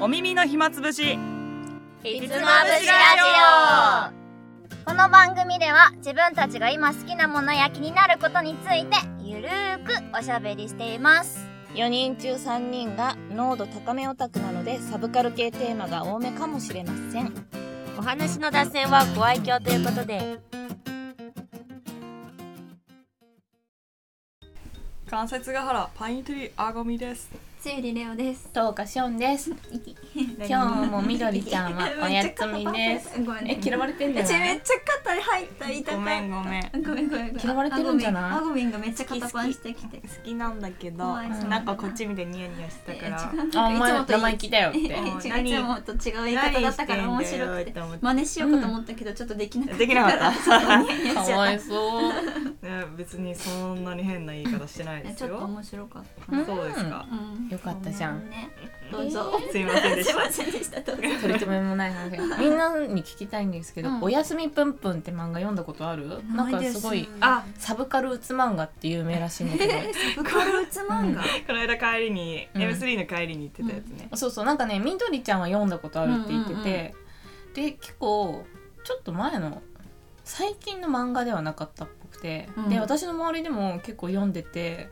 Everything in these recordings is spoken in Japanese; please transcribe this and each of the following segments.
お耳の暇つぶし、ひつまぶしラジオ。この番組では自分たちが今好きなものや気になることについてゆるーくおしゃべりしています。4人中3人が濃度高めオタクなので、サブカル系テーマが多めかもしれません。お話の脱線はご愛嬌ということで。関節が原パイントリーあごみです。つゆりレオです。とうかしょんです。今日もみどりちゃんはおやつみです。嫌われてんだよ。めっちゃ肩に入った。痛かった。ごめん嫌われてるんじゃない？あごみんがめっちゃ肩パンしてきて好きなんだけど、なんかこっち見てニヤニヤしてたから、あ、お前生意気だよって。いつもと違う言い方だったから面白くて真似しようかと思ったけど、ちょっとできなかった。かわいそう。別にそんなに変な言い方してない。ちょっと面白かった、そうですか、よかったじゃん、ね、どうぞ。すいませんでした。どうぞ。取り留めもない話。みんなに聞きたいんですけど、おやすみぷんぷんって漫画読んだことある？なんかすごい、あ、サブカルうつ漫画って有名らしいんだけど、サブカルうつ漫画、この間帰りに、M3 の帰りに行ってたやつね、そうそう、なんかね、みどりちゃんは読んだことあるって言ってて、で、結構ちょっと前の最近の漫画ではなかったっぽくて、で、私の周りでも結構読んでて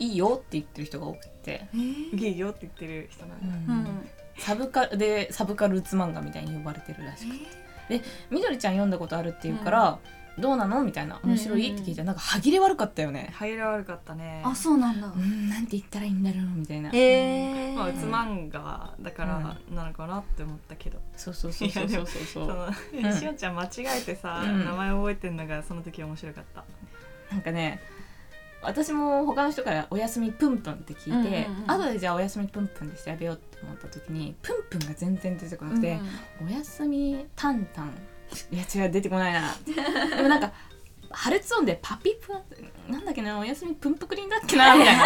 いいよって言ってる人が多くて、いいよって言ってる人なんだ、サブカルで、サブカルうつ漫画みたいに呼ばれてるらしくて、で、みどりちゃん読んだことあるって言うから、どうなのみたいな、面白いって聞いたら、なんか歯切れ悪かったよね。歯切れ悪かったね。あ、そうなんだ。なんて言ったらいいんだろうみたいな、まあ、うつ漫画だからなのかなって思ったけど、そうそう、しおちゃん間違えてさ、名前覚えてんのがその時面白かった。なんかね、私も他の人からおやすみぷんぷんって聞いて、後でじゃあおやすみぷんぷんで調べようって思った時にぷんぷんが全然出てこなくて、おやすみたんたん、いや違う、出てこないな。でもなんか破裂音でパピプなんだっけな、おやすみぷんぷくりんだっけなみたいな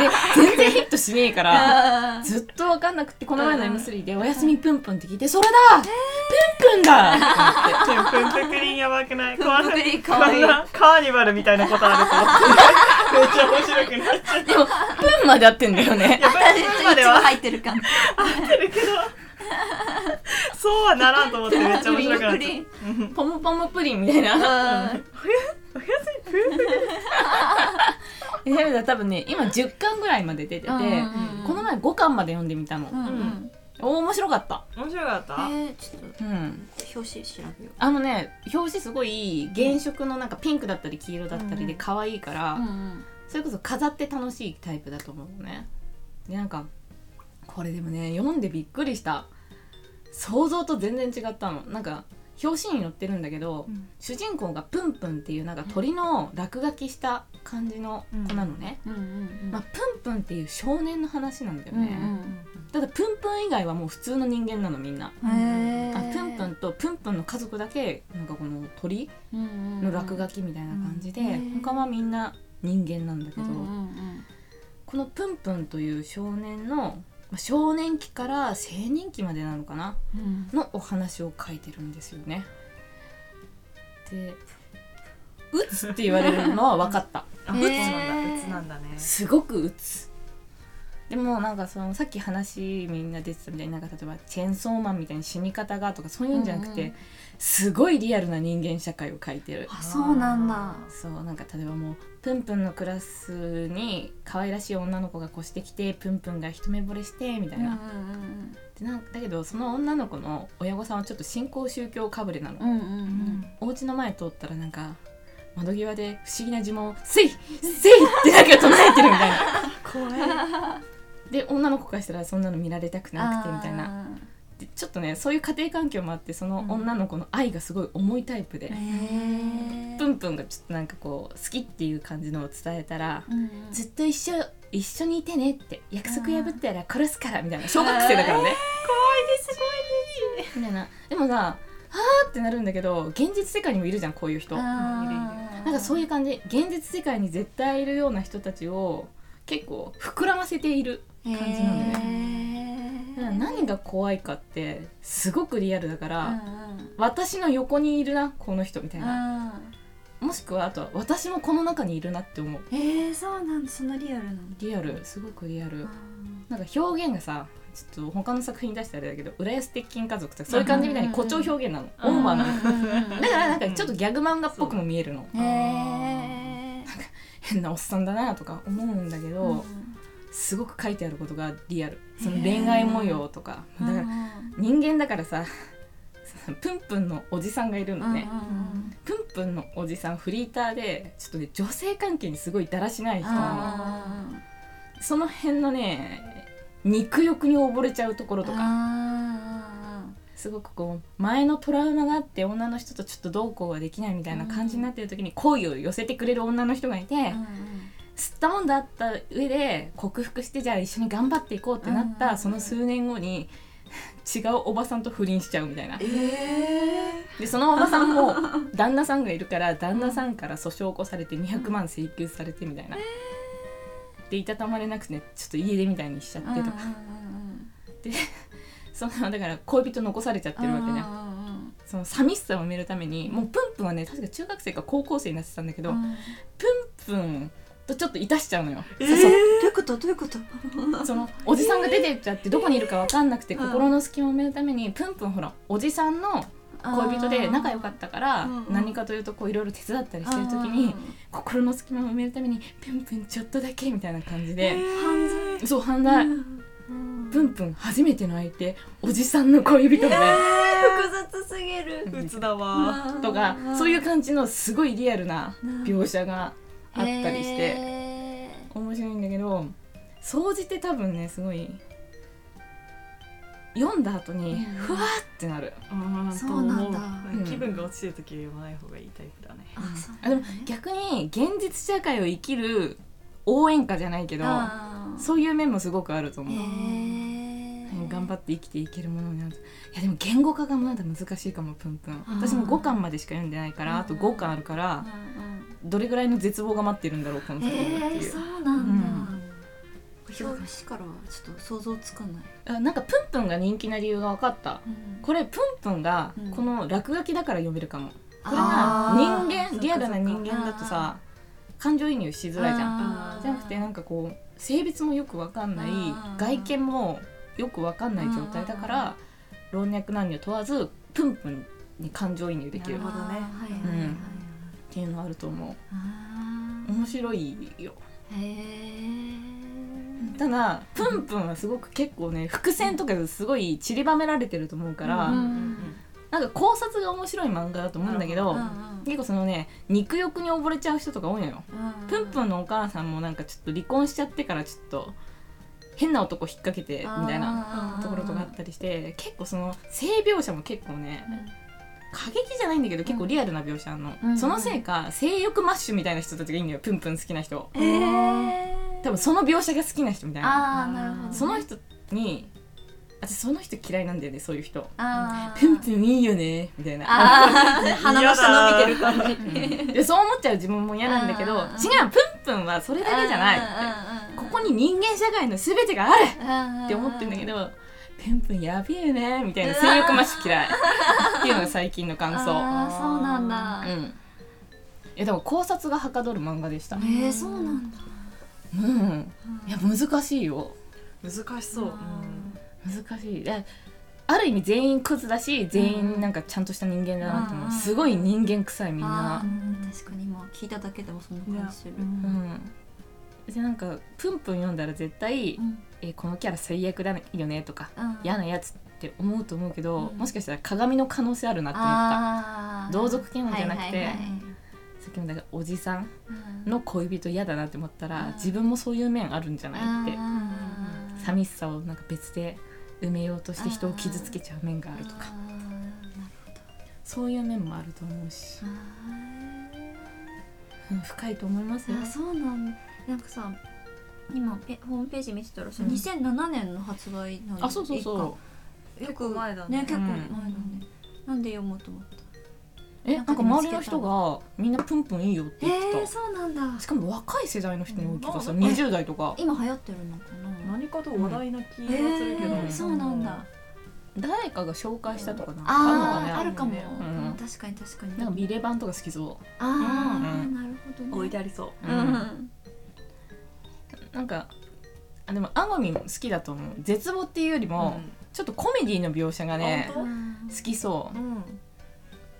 で、全然ヒットしねえからずっと分かんなくて、この前の M3 でおやすみぷんぷんって聞いて、それだぷんぷんだって思って、ぷんぷくりんやばくない？こんなカーニバルみたいなことあるとめっちゃ面白くなっちゃった。でもぷんまで合ってんだよね。ぷんまでは入ってるかも。合ってるけどそうはならんと思って、めっちゃ面白くなっちゃう。ポムポムプリンみたいな。おやすみプリンで、多分ね、今10巻ぐらいまで出てて、この前5巻まで読んでみたの。面白かった。面白かった。ちょっと表紙調べよう。あのね、表紙すごい原色のなんかピンクだったり黄色だったりで可愛いから、それこそ飾って楽しいタイプだと思うのね。で、なんかこれでもね、読んでびっくりした。想像と全然違ったの。なんか表紙に載ってるんだけど、主人公がプンプンっていうなんか鳥の落書きした感じの子なのね。まあプンプンっていう少年の話なんだよね。ただプンプン以外はもう普通の人間なの、みんな。プンプンとプンプンの家族だけなんかこの鳥の落書きみたいな感じで、他はみんな人間なんだけど、このプンプンという少年の少年期から青年期までなのかな、のお話を書いてるんですよね。で、うつって言われるのは分かった。うつなんだね。すごくうつ。でもなんかそのさっき話みんな出てたみたいに、なんか例えばチェンソーマンみたいに死に方がとかそういうんじゃなくて、すごいリアルな人間社会を書いてる。あ、そうなんだ。そう、なんか例えばもうプンプンのクラスに可愛らしい女の子が越してきて、プンプンが一目惚れしてみたいな。で、なんだけどその女の子の親御さんはちょっと新興宗教かぶれなの。お家の前通ったらなんか窓際で不思議な呪文をセイセイってだけを唱えてるみたいな。怖い。で、女の子からしたらそんなの見られたくなくてみたいな。で、ちょっとね、そういう家庭環境もあって、その女の子の愛がすごい重いタイプで、プンプンがちょっとなんかこう好きっていう感じのを伝えたら、ずっと一緒にいてねって、約束破ったら殺すからみたいな。小学生だからね、怖いです怖いですみたいな。でもさ、はーってなるんだけど、現実世界にもいるじゃん、こういう人。なんかそういう感じ、現実世界に絶対いるような人たちを結構膨らませている感じなのね。だから何が怖いかって、すごくリアルだから、私の横にいるなこの人みたいな、もしくはあとは私もこの中にいるなって思う。そうなんだ、そんなリアルなの。リアル、すごくリアル。なんか表現がさ、ちょっと他の作品に出してあれだけど、浦安鉄筋家族とかそういう感じみたいに誇張表現なの、オーバーなのだからなんかちょっとギャグ漫画っぽくも見えるの。へえ、なんか変なおっさんだなとか思うんだけど、うん、すごく書いてあることがリアル。その恋愛模様とか、だから人間だからさ、プンプンのおじさんがいるのね、プンプンのおじさんフリーターでちょっとね女性関係にすごいだらしない人なの。その辺のね肉欲に溺れちゃうところとか、すごくこう前のトラウマがあって女の人とちょっとどうこうはできないみたいな感じになってる時に好意を寄せてくれる女の人がいて、吸ったもんだった上で克服して、じゃあ一緒に頑張っていこうってなった、その数年後に違うおばさんと不倫しちゃうみたいな、でそのおばさんも旦那さんがいるから旦那さんから訴訟を起こされて200万請求されてみたいな、でいたたまれなくて、ね、ちょっと家出みたいにしちゃってとか、でそのだから恋人残されちゃってるわけね。その寂しさを埋めるために、もうプンプンはね確か中学生か高校生になってたんだけど、プンプンとちょっといたしちゃうのよ。そうそう、どういうことそのおじさんが出てっちゃってどこにいるか分かんなくて、心の隙間を埋めるためにプンプンほらおじさんの恋人で仲良かったから何かというとこういろいろ手伝ったりしてる時に、心の隙間を埋めるためにプンプンちょっとだけみたいな感じで、そう犯罪、プンプン初めての相手おじさんの恋人で、複雑すぎるうつだわとか、そういう感じのすごいリアルな描写があったりして、面白いんだけど、総じて多分ねすごい読んだ後にふわってなる、そうなんだ、気分が落ちてる時は読まない方がいいタイプだね。でも逆に現実社会を生きる応援歌じゃないけど、そういう面もすごくあると思う。頑張って生きていけるものになる。いやでも言語化がまだ難しいかも。プンプン私も5巻までしか読んでないから、あと5巻あるから、どれぐらいの絶望が待ってるんだろうこの作品っていう。そうなんだ、表紙からはちょっと想像つかない。あ、なんかプンプンが人気な理由が分かった、これプンプンがこの落書きだから読めるかも、これが人間、リアルな人間だとさ感情移入しづらいじゃん。じゃなくてなんかこう性別もよく分かんない、外見もよく分かんない状態だから、老若男女問わずプンプンに感情移入できる。なるほどね、っていうのあると思う。面白いよ。へー。ただプンプンはすごく結構ね伏線とかですごい散りばめられてると思うから、なんか考察が面白い漫画だと思うんだけど、結構そのね肉欲に溺れちゃう人とか多いのよ。プンプンのお母さんもなんかちょっと離婚しちゃってからちょっと変な男引っ掛けてみたいなところとかあったりして、結構その性描写も結構ね、過激じゃないんだけど結構リアルな描写の、そのせいか性欲マッシュみたいな人たちがいいんだよ。プンプン好きな人、多分その描写が好きな人みたいな。あ、なるほど、ね、その人に私その人嫌いなんだよね、そういう人。プンプンいいよねみたいな、鼻の下伸びてる感じ、でそう思っちゃう自分も嫌なんだけど、違う、プンプンはそれだけじゃないって、ここに人間社会の全てがあるって思ってるんだけど、プンプンやべえよねみたいな、性欲マシ嫌いっていうのが最近の感想。そうなんだ、いやでも考察がはかどる漫画でした。そうなんだ。いや難しいよ。難しそう、難しい。ある意味全員クズだし、全員なんかちゃんとした人間だなと思う。すごい人間臭いみんな。確かに今聞いただけでもそんな感じする。でなんかプンプン読んだら絶対、このキャラ最悪だよねとか、嫌なやつって思うと思うけど、もしかしたら鏡の可能性あるなって思った。同族嫌悪じゃなくて、さっきもだからおじさんの恋人嫌だなって思ったら、自分もそういう面あるんじゃないって、寂しさをなんか別で埋めようとして人を傷つけちゃう面があるとか、そういう面もあると思うし、深いと思いますよ。そうなんだ。なんかさ今ホームページ見てたらさ、2007年の発売なの。あ、そうそうそう、結構前だね。結構前だね、なんで読もうと思った。なんか周りの人がみんなプンプンいいよって言ってた。そうなんだ。しかも若い世代の人に多いけどさ、20代とか今流行ってるのかな。何かと話題な気がするけど、そうなんだ。誰かが紹介したとかなんかあるのかね。あるかも、確かに確かに。なんかビレ版とか好きそう。なるほどね、置いてありそう。なんかあでもあごみん好きだと思う。絶望っていうよりも、うん、ちょっとコメディの描写がね好きそう、うん、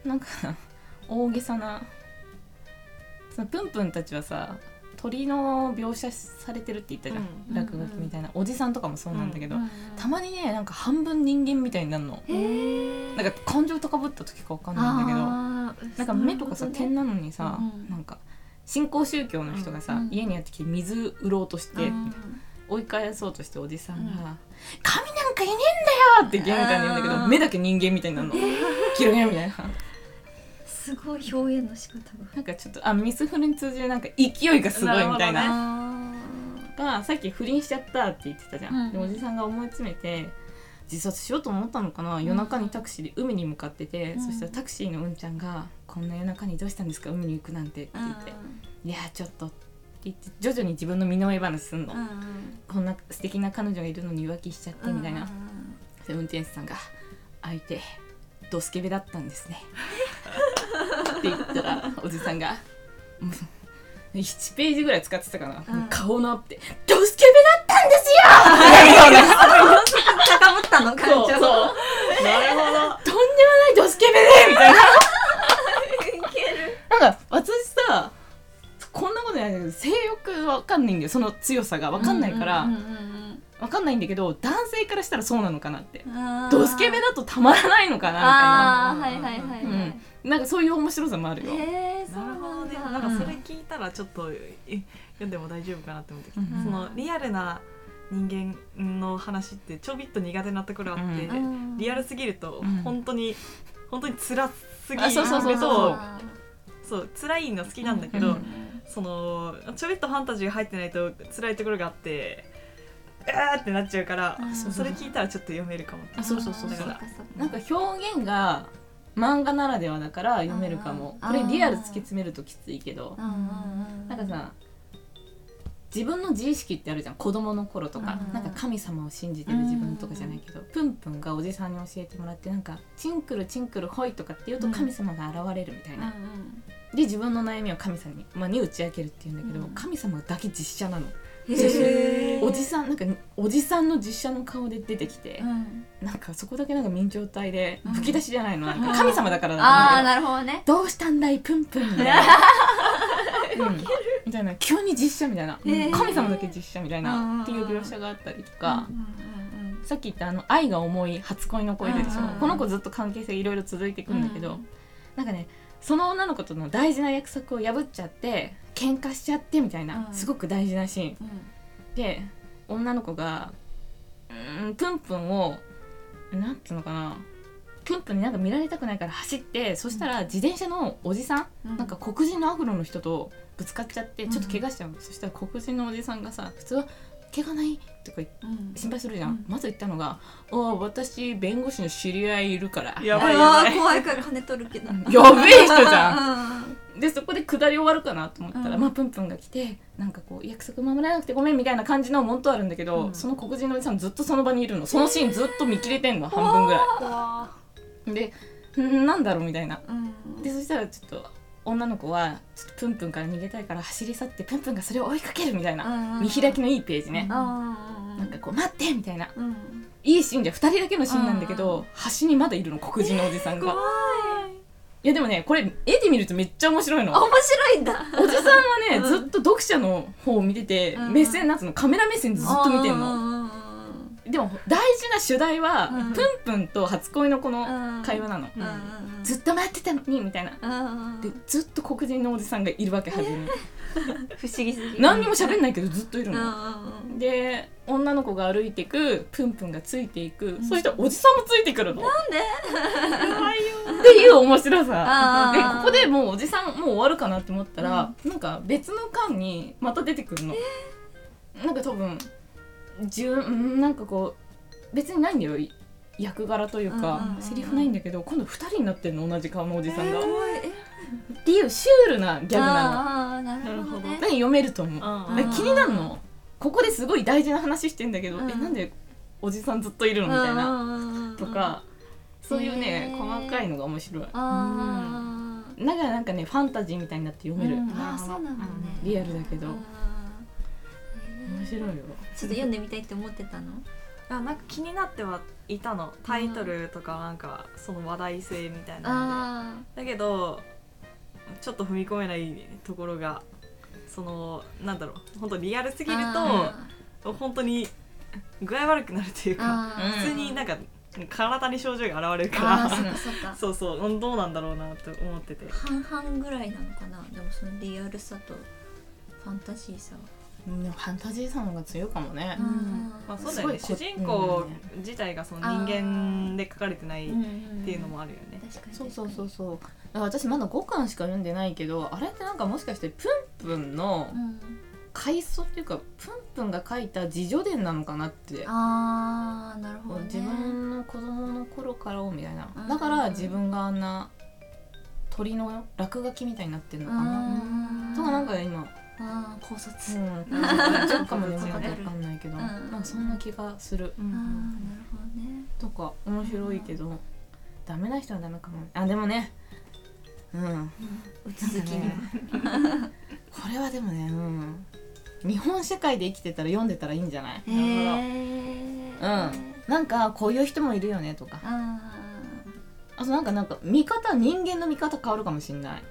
なんか大げさなそのプンプンたちはさ鳥の描写されてるって言ったじゃん、うん、落書きみたいな、おじさんとかもそうなんだけど、うん、たまにねなんか半分人間みたいになるの、なんか感情高ぶった時かわかんないんだけど、なんか目とかさ点なのにさ、うん、なんか新興宗教の人がさ、うん、家にやってきて水売ろうとして、うん、追い返そうとしておじさんが、うん、神なんかいねえんだよってゲーム感に言うんだけど目だけ人間みたいになるの、キロゲみたいなすごい表現の仕方がなんかちょっとミスフルに通じるなんか勢いがすごいみたいな、がさっき不倫しちゃったって言ってたじゃん、うん、でおじさんが思い詰めて自殺しようと思ったのかな、夜中にタクシーで海に向かってて、うん、そしたらタクシーのうんちゃんがこんな夜中にどうしたんですか海に行くなんてって言って、うん、いやちょっとって言って徐々に自分の身の上話すんの、うん、こんな素敵な彼女がいるのに浮気しちゃってみたいな、うん、運転手さんが相手ドスケベだったんですねって言ったらおじさんが1ページぐらい使ってたかな、うん、顔のアップでドスケベだったんですよ高ぶったの感情、そうなるほどとんでもないドスケベでみたいななんか私さこんなことないんだけど性欲わかんないんだよ、その強さがわかんないから、うんうんうんうん、わかんないんだけど男性からしたらそうなのかなって、ドスケベだとたまらないのかなみたいな、あ、はいはいはいはい、うん、なんかそういう面白さもあるよ。なるほどね。なんかそれ聞いたらちょっと、うん、読んでも大丈夫かなって思ってきた、うん、そのリアルな人間の話ってちょびっと苦手なところあって、うん、リアルすぎると本当に、うん、本当に辛すぎると、そう辛いの好きなんだけど、うん、そのちょびっとファンタジーが入ってないと辛いところがあってってなっちゃうから、それ聞いたらちょっと読めるかも。あ、そうそうそうそう。なんか表現が漫画ならではだから読めるかも。これリアル突き詰めるときついけど、なんかさ自分の自意識ってあるじゃん、子供の頃とか、なんか神様を信じてる自分とかじゃないけど、プンプンがおじさんに教えてもらって、なんかチンクルチンクルホイとかって言うと神様が現れるみたいな、で自分の悩みを神様に、打ち明けるっていうんだけど、神様だけ実写なの。おじさん、なんかおじさんの実写の顔で出てきて、うん、なんかそこだけなんか明朝体で吹き出しじゃないの、うん、なんか神様だからだと思うんだけど、あーなるほどね、どうしたんだいプンプンみたいな、うん、みたいな、急に実写みたいな、神様だけ実写みたいなっていう描写があったりとか、さっき言った愛が重い初恋の子いるでしょ、この子ずっと関係性いろいろ続いていくんだけど、なんかねその女の子との大事な約束を破っちゃって喧嘩しちゃってみたいな、すごく大事なシーン、で女の子がプンプンをなんていうのかな、プンプンになんか見られたくないから走って、そしたら自転車のおじさん、なんか黒人のアフロの人とぶつかっちゃってちょっと怪我しちゃう、そしたら黒人のおじさんがさ、普通は怪我ないとか心配するじゃん、まず言ったのが、私弁護士の知り合いいるから、やばいやばい、怖いから金取るけどやべえ人じゃんでそこで下り終わるかなと思ったら、プンプンが来て、なんかこう約束守らなくてごめんみたいな感じのもんとあるんだけど、その黒人のおじさんずっとその場にいるの、そのシーンずっと見切れてんの、半分ぐらいで、なんだろうみたいな、でそしたらちょっと女の子はちょっとプンプンから逃げたいから走り去って、プンプンがそれを追いかけるみたいな、見開きのいいページね、なんかこう待ってみたいな、いいシーンじゃん、2人だけのシーンなんだけど、端にまだいるの黒人のおじさんが、いやでもねこれ絵で見るとめっちゃ面白いの、面白いんだおじさんはね、ずっと読者の方を見てて、目線なんつうの、カメラ目線ずっと見てんの、でも大事な主題は、プンプンと初恋の子の会話なの、ずっと待ってたのにみたいな、でずっと黒人のおじさんがいるわけ、初めに不思議すぎる、何にも喋んないけどずっといるの、で女の子が歩いてく、プンプンがついていく、そしたらおじさんもついてくるの、なんで怖いよっていう面白さで、ここでもうおじさんもう終わるかなって思ったら、なんか別の巻にまた出てくるの、なんか多分なんかこう別にないんだよ役柄というか、セリフないんだけど今度2人になってるの、同じ顔のおじさんが、っていうシュールなギャグなの。なるほどね、読めると思う。気になるの、ここですごい大事な話してんだけど、なんでおじさんずっといるのみたいなとか、そういうね細かいのが面白い。だからなんかねファンタジーみたいになって読める。リアルだけど。面白いよ。ちょっと読んでみたいって思ってたの？なんか気になってはいたの。タイトルとかなんかその話題性みたいなので。だけどちょっと踏み込めないところが、そのなんだろう、本当リアルすぎると本当に具合悪くなるというか、普通になんか体に症状が現れるから、そうそうどうなんだろうなと思ってて、半々ぐらいなのかな。でもそのリアルさとファンタジーさ、うん、ファンタジーさの方が強いかもね。まあ、そうだよね。主人公自体がその人間で書かれてないっていうのもあるよね。そうそうそうそう。私まだ5巻しか読んでないけど、あれってなんかもしかしてプンプンの回想っていうか、プンプンが書いた自叙伝なのかなって。あー、なるほどね。自分の子供の頃からみたいな。だから自分があんな鳥の落書きみたいになってるのかなとか、なんか今考察、そうかもね、分かんないけど、まあそんな気がする。あ、なるほどね。とか面白いけど、ダメな人はダメかも。あ、でもね、続きにねこれはでもね、日本社会で生きてたら読んでたらいいんじゃない？なるほど。なんかこういう人もいるよねとか、あとなんか見方、人間の見方変わるかもしれない。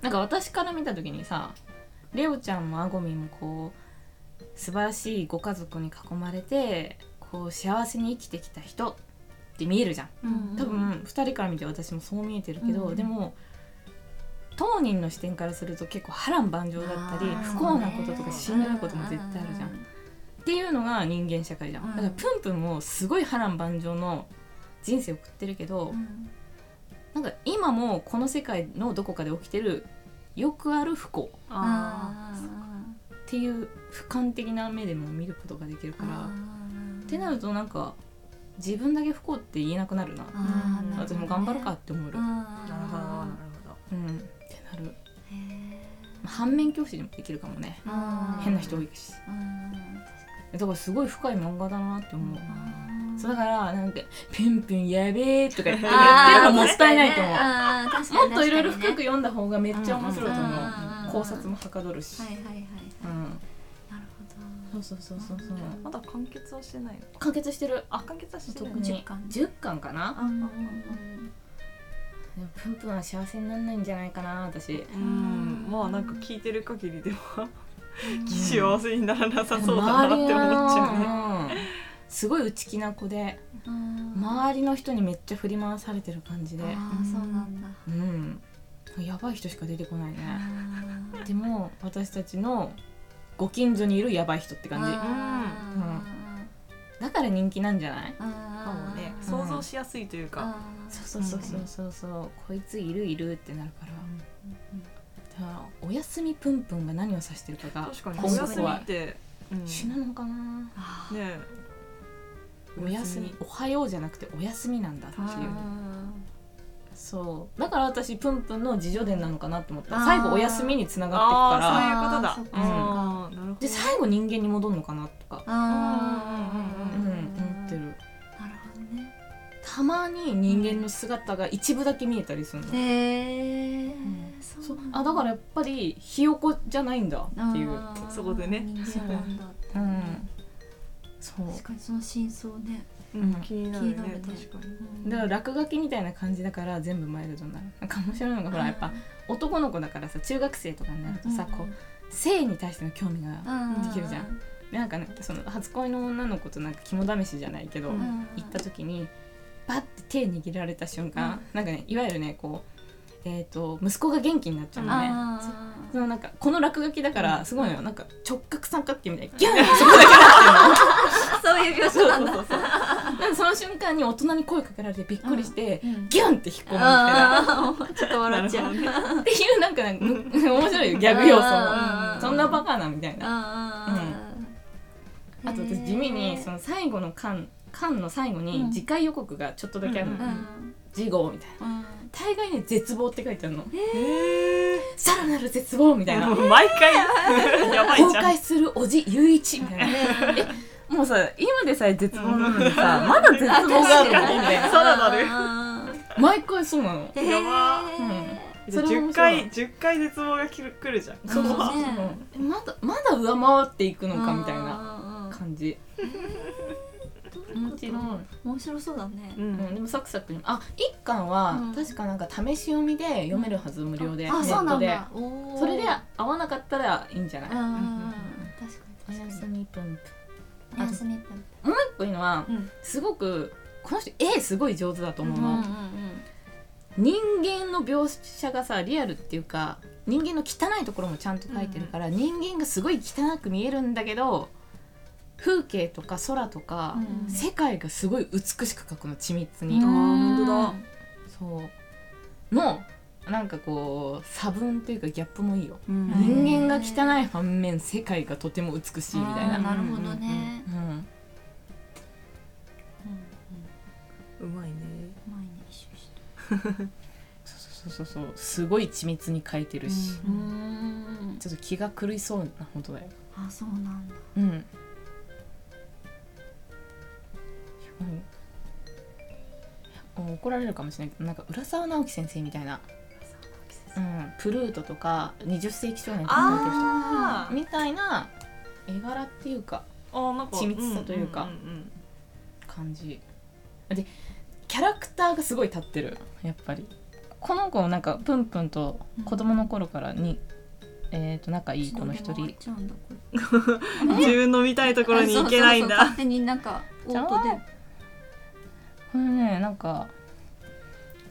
なんか私から見た時にさ、レオちゃんもアゴミもこう素晴らしいご家族に囲まれてこう幸せに生きてきた人って見えるじゃん、多分2人から見て私もそう見えてるけど、でも当人の視点からすると結構波乱万丈だったり、不幸なこととかしんどいことも絶対あるじゃん、っていうのが人間社会じゃん、だからプンプンもすごい波乱万丈の人生を送ってるけど、なんか今もこの世界のどこかで起きてるよくある不幸っていう俯瞰的な目でも見ることができるから、ってなるとなんか自分だけ不幸って言えなくなるな。私も頑張るかって思う。なるほどなるほど、ってなる。反面教師でもできるかもね。変な人多いし、だからすごい深い漫画だなって思う。そうだからなんかピンピンやべえとか言ってるのもったいないと思う。もっといろいろ深く読んだ方がめっちゃ面白いと思う。考察もはかどるし。はいはいはい。なるほど。そう。まだ完結はしてないの？完結してる。あ、完結はしてる。10巻かな。プンプンは幸せにならないんじゃないかな私。まあなんか聞いてる限りでは幸せにならなさそうだなって思っちゃうね。すごい内気な子で、周りの人にめっちゃ振り回されてる感じで、そうなんだ。やばい人しか出てこないね。でも私たちのご近所にいるやばい人って感じ。だから人気なんじゃない？かもね。想像しやすいというか。そうこいついるってなるから。だからおやすみぷんぷんが何を指してるかが今後は。おやすみって死なのかな？ねえ。おやすみ、おはようじゃなくておやすみなんだっていう。そうだから私プンプンの自叙伝なのかなって思った。最後おやすみにつながっていくから、そういうことだ。で最後人間に戻るのかなとか思ってる。なるほどね。たまに人間の姿が一部だけ見えたりするの。へえ。あ、だからやっぱりひよこじゃないんだっていう、そこでね。そうなんだ。そう確かにその真相ね、気になるね。確かに。だから落書きみたいな感じだから全部マイルドになる。なんか面白いのが、ほらやっぱ男の子だからさ、中学生とかになるとさ、こう性に対しての興味ができるじゃん。なんかね、その初恋の女の子となんか肝試しじゃないけど行った時にバッて手握られた瞬間、なんかね、いわゆるね、こう息子が元気になっちゃうのね。そのなんかこの落書きだからすごいのよ。なんか直角三角形みたいなギュンってそこだけなってるの。そういう描写なんだ。なんかその瞬間に大人に声かけられてびっくりしてギュンって引っ込むみたいな。ちょっと笑っちゃうっていうなんか面白いよ、ギャグ要素も。そんなバカなみたいな。あと私地味にその最後の巻の最後に次回予告がちょっとだけあるの。次号みたいな。大概ね、絶望って書いてあるの。さらなる絶望みたいな。毎回やばいじゃん。崩壊するおじゆういちみたいな。もうさ、今でさえ絶望なのにさ、まだ絶望があるのみたいな。さらなる。毎回そうなの。やば。10回絶望が来るじゃん。そうね、まだ上回っていくのかみたいな感じ。もちろん面白そうだね、うんうん、でもサクサクに1巻は確かなんか試し読みで読めるはず、無料でネットで。それで合わなかったらいいんじゃない。確かにおやすみプンプ、おやすみプンプ。もう一個いいのは、うん、すごくこの人絵すごい上手だと思うの、うんうんうん、人間の描写がさリアルっていうか、人間の汚いところもちゃんと描いてるから、うん、人間がすごい汚く見えるんだけど風景とか空とか、うん、世界がすごい美しく描くの、緻密に。あー、本当だ。そうのなんかこう差分というかギャップもいいよ、うん、人間が汚い反面世界がとても美しいみたいな。なるほどね、うん、うまいね一緒したそうすごい緻密に描いてるし、うん、ちょっと気が狂いそうな本当だよ。あ、そうなんだ。うんうん、怒られるかもしれないけど、なんか浦沢直樹先生みたいな、うん、プルートとか20世紀少年とかみたいな絵柄っていうか、なんか緻密さというか、うんうんうん、感じでキャラクターがすごい立ってる。やっぱりこの子なんかプンプンと子供の頃からに、うん、仲いい子の一人。自分の見たいところに行けないんだ。そうそうそう、勝手になんかオートで。これね、なんか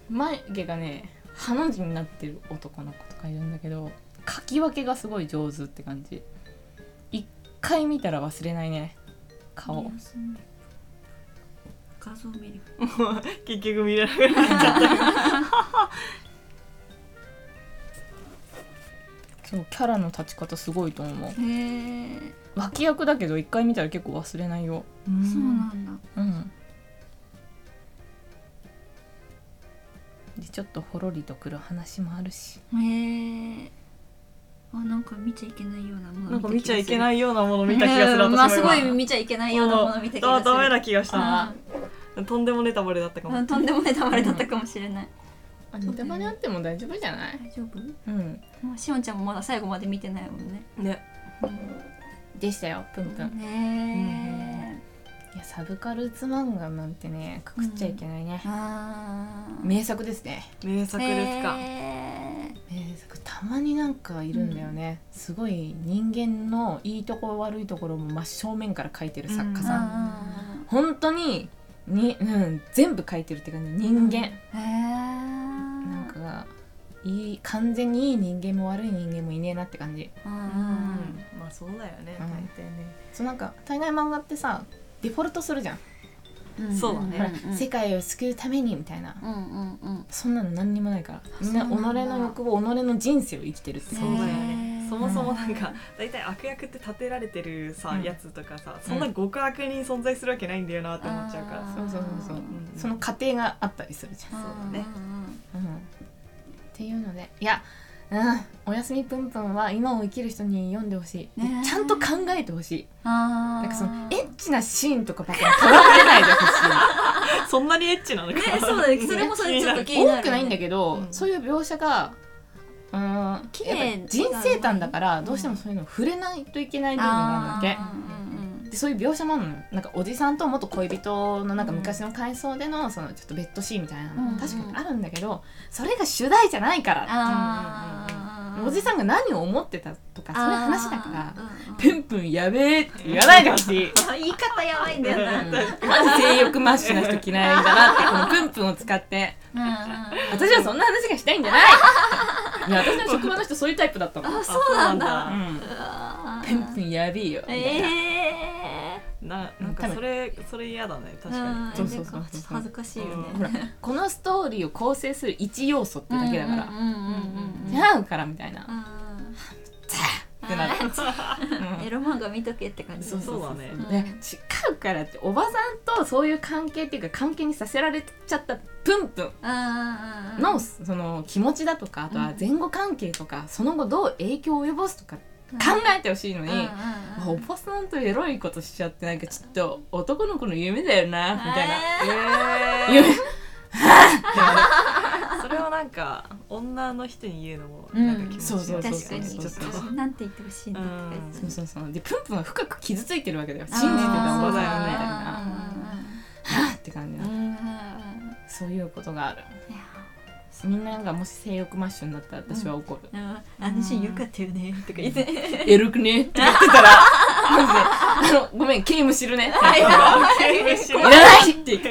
眉毛がねハの字になってる男の子とかいるんだけど、描き分けがすごい上手って感じ。一回見たら忘れないね、顔。画像見る結局見れなくなっちゃったそう、キャラの立ち方すごいと思う。脇役だけど一回見たら結構忘れないよ。そうなんだ。うんで、ちょっとほろりとくる話もあるし、なんか見ちゃいけないようなものなんか見ちゃいけないようなもの見た気がする、すごい見ちゃいけないようなもの見た気がする。ダメな気がしたな。とんでもネタバレだったかも、とんでもネタバレだったかもしれない、うん、ネタバレあっても大丈夫じゃない？大丈夫？うん、まあ、しおんちゃんもまだ最後まで見てないもんね。うん、でしたよ、プンプンね。いや、サブカルツ漫画なんてね、くくっちゃいけないね、うん、名作ですね。名作ですか、名作。たまになんかいるんだよね、うん、すごい人間のいいところ悪いところも真正面から描いてる作家さん、うん、本当 に、うん、全部描いてるって感じ。人間、うん、なんかいい、完全にいい人間も悪い人間もいねえなって感じ、うんうん、まあそうだよね、大体ね、うん、そう。なんか大概漫画ってさデフォルトするじゃん、うん、そうだね、うん、世界を救うためにみたいな、うんうんうん、そんなの何にもないから、みんな己の欲望、己の人生を生きてるって感じだよね。そもそもなんか大体悪役って立てられてるさ、うん、やつとかさ、そんな極悪に存在するわけないんだよなって思っちゃうから、うん、そう、うん、その過程があったりするじゃん。そうだね、うん、っていうので、いや、うん、おやすみぷんぷんは今を生きる人に読んでほしい、ね、ちゃんと考えてほしい。なんかそのエッチなシーンとかばっかりとらわれないでほしいそんなにエッチなのか、ね、そうだね、それもそれちょっと気になる、ね、多くないんだけど、うん、そういう描写が綺麗、人生観だから、うん、どうしてもそういうの触れないといけない部分なんだっけ、うん、でそういう描写もあるのよ。なんかおじさんと元恋人のなんか昔の回想で の、 そのちょっとベッドシーンみたいなの、うん、確かにあるんだけど、それが主題じゃないから、うん、おじさんが何を思ってたとかそういう話だから、うん、プンプンやべえって言わないでほしい言い方やばいんだよな、うん、まず性欲マッシュな人嫌いだなって、このプンプンを使って、うんうん、私はそんな話がしたいんじゃないいや、私の職場の人そういうタイプだったもん。あ、そうなんだ、うん、プンプンやべえよみたいな、なんかそれ嫌だね、確かに。そうちょっと恥ずかしいよね、うん、ほらこのストーリーを構成する一要素ってだけだから、違うからみたいな、ってなるエロ漫画見とけって感じ。そうだね、違うからって、おばさんとそういう関係っていうか関係にさせられちゃったプンプンのその気持ちだとか、あとは前後関係とか、その後どう影響を及ぼすとか考えてほしいのに、おばさんとエロいことしちゃって、なんかちょっと男の子の夢だよなみたいな、それをなんか女の人に言うのもなんか気持ち悪い、うん、確かにちょっとなんて言ってほしいんだとか言って、うん、そうそうそうでプンプンは深く傷ついてるわけだよ、信じてたものだよねみたいなはって感じな、そういうことがある。いやみんながもし性欲マッシュになったら私は怒る、うん、あのシーンよかったよねとか言ってエロくねって言ってたらあのごめん刑務知るねって言っていらないって言って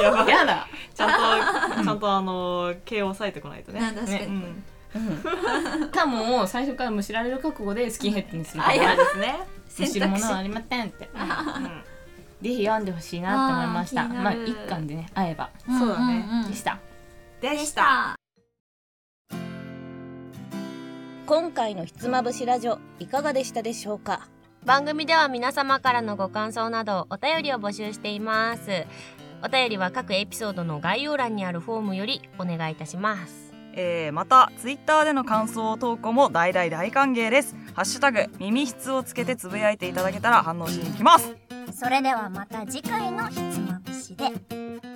やばいやだちゃんと刑を抑えてこないとね。確かに、うんうん、かも最初からむしられる覚悟でスキンヘッドにするとかですね。むしるものはありませんって、うんうん、ぜひ読んでほしいなと思いました。まあ一巻でね会えば、うん、そうだね、うん、でした。今回のひつまぶしラジオいかがでしたでしょうか。番組では皆様からのご感想などお便りを募集しています。お便りは各エピソードの概要欄にあるフォームよりお願いいたします、またツイッターでの感想投稿も大歓迎です。ハッシュタグ耳筆をつけてつぶやいていただけたら反応しに行きます。それではまた次回のひつまぶしで。